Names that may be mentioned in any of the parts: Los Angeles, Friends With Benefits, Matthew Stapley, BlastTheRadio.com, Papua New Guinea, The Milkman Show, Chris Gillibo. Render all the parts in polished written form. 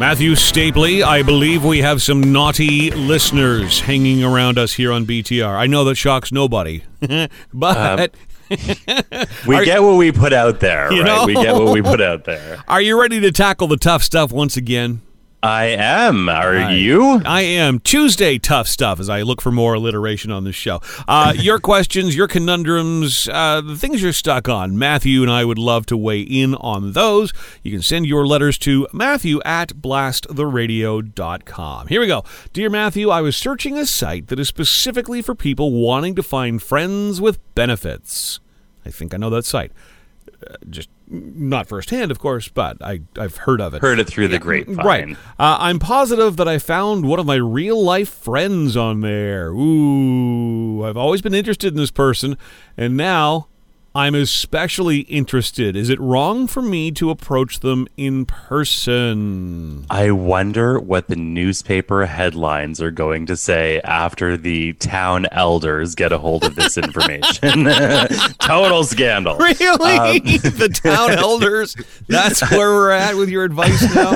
Matthew Stapley, I believe we have some naughty listeners hanging around us here on BTR. I know that shocks nobody, but... We get what we put out there, right? We get what we put out there. Are you ready to tackle the tough stuff once again? I am. Are you? I am. Tuesday tough stuff, as I look for more alliteration on this show. Your questions, your conundrums, the things you're stuck on. Matthew and I would love to weigh in on those. You can send your letters to Matthew at BlastTheRadio.com. Here we go. Dear Matthew, I was searching a site that is specifically for people wanting to find friends with benefits. I think I know that site. Just not firsthand, of course, but I've heard of it. Heard it through the grapevine. Right. I'm positive that I found one of my real-life friends on there. Ooh, I've always been interested in this person, and now I'm especially interested. Is it wrong for me to approach them in person? I wonder what the newspaper headlines are going to say after the town elders get a hold of this information. Total scandal. Really? The town elders? That's where we're at with your advice now?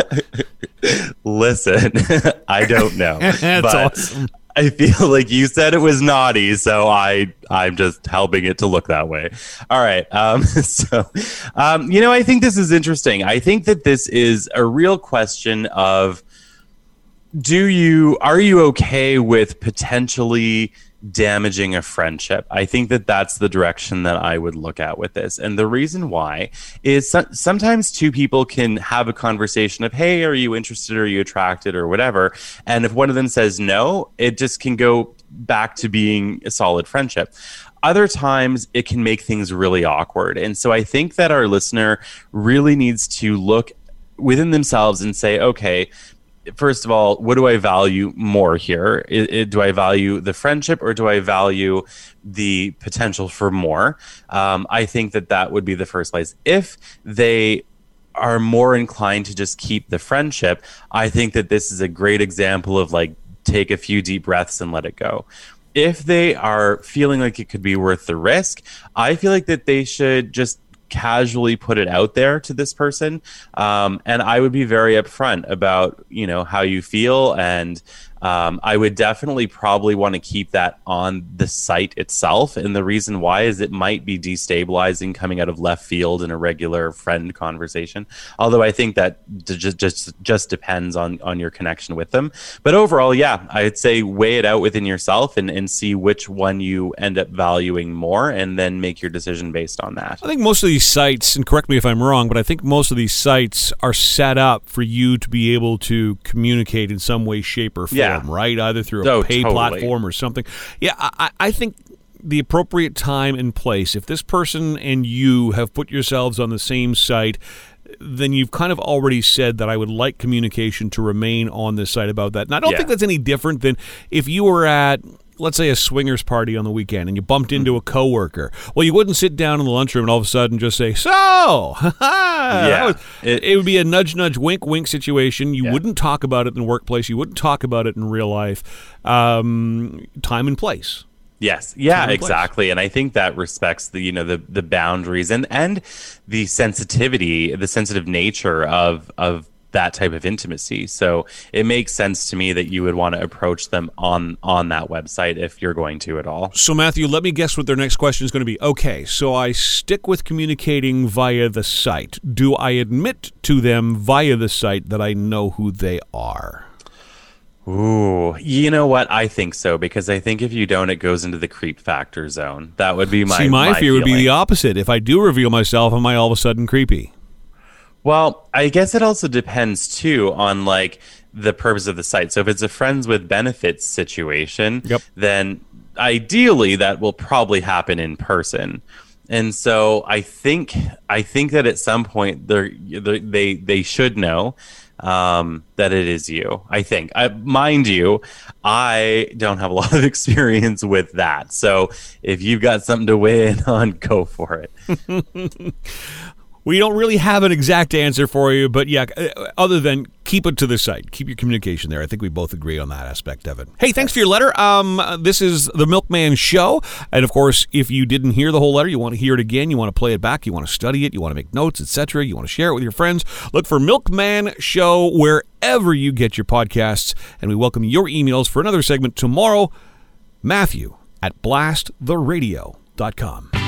Listen, I don't know. That's awesome. I feel like you said it was naughty, so I'm just helping it to look that way. All right. I think this is interesting. I think that this is a real question of, are you okay with potentially damaging a friendship? I think that that's the direction that I would look at with this. And the reason why is sometimes two people can have a conversation of, hey, are you interested? Are you attracted or whatever? And if one of them says no, it just can go back to being a solid friendship. Other times it can make things really awkward. And so I think that our listener really needs to look within themselves and say, okay, first of all, what do I value more here? Do I value the friendship or do I value the potential for more? I think that would be the first place. If they are more inclined to just keep the friendship, I think that this is a great example of like, take a few deep breaths and let it go. If they are feeling like it could be worth the risk, I feel like that they should just casually put it out there to this person, and I would be very upfront about how you feel, and I would definitely probably want to keep that on the site itself. And the reason why is it might be destabilizing coming out of left field in a regular friend conversation, although I think that just depends on your connection with them. But overall, yeah, I'd say weigh it out within yourself and see which one you end up valuing more, and then make your decision based on that. I think most of these sites, and correct me if I'm wrong, but I think most of these sites are set up for you to be able to communicate in some way, shape, or form, right? Either through a pay platform or something. Yeah, I think the appropriate time and place, if this person and you have put yourselves on the same site, then you've kind of already said that I would like communication to remain on this site about that. And I don't think that's any different than if you were at, let's say, a swingers party on the weekend and you bumped into a coworker. Well, you wouldn't sit down in the lunchroom and all of a sudden just say, it would be a nudge, nudge, wink, wink situation. You wouldn't talk about it in the workplace. You wouldn't talk about it in real life. Time and place. Yes. Yeah, exactly. And I think that respects the boundaries and the sensitivity, the sensitive nature of that type of intimacy. So it makes sense to me that you would want to approach them on that website if you're going to at all. So Matthew, let me guess what their next question is going to be. Okay, so I stick with communicating via the site. Do I admit to them via the site that I know who they are? Ooh, you know what? I think so, because I think if you don't, it goes into the creep factor zone. That would be my fear would be the opposite. If I do reveal myself, am I all of a sudden creepy? Well, I guess it also depends, too, on like the purpose of the site. So if it's a friends with benefits situation, then ideally that will probably happen in person. And so I think that at some point they should know that it is you. I think, mind you, I don't have a lot of experience with that. So if you've got something to weigh in on, go for it. We don't really have an exact answer for you, but yeah, other than keep it to the site. Keep your communication there. I think we both agree on that aspect of it. Hey, thanks for your letter. This is The Milkman Show. And of course, if you didn't hear the whole letter, you want to hear it again, you want to play it back, you want to study it, you want to make notes, etc., you want to share it with your friends, look for Milkman Show wherever wherever you get your podcasts. And we welcome your emails for another segment tomorrow. Matthew at BlastTheRadio.com.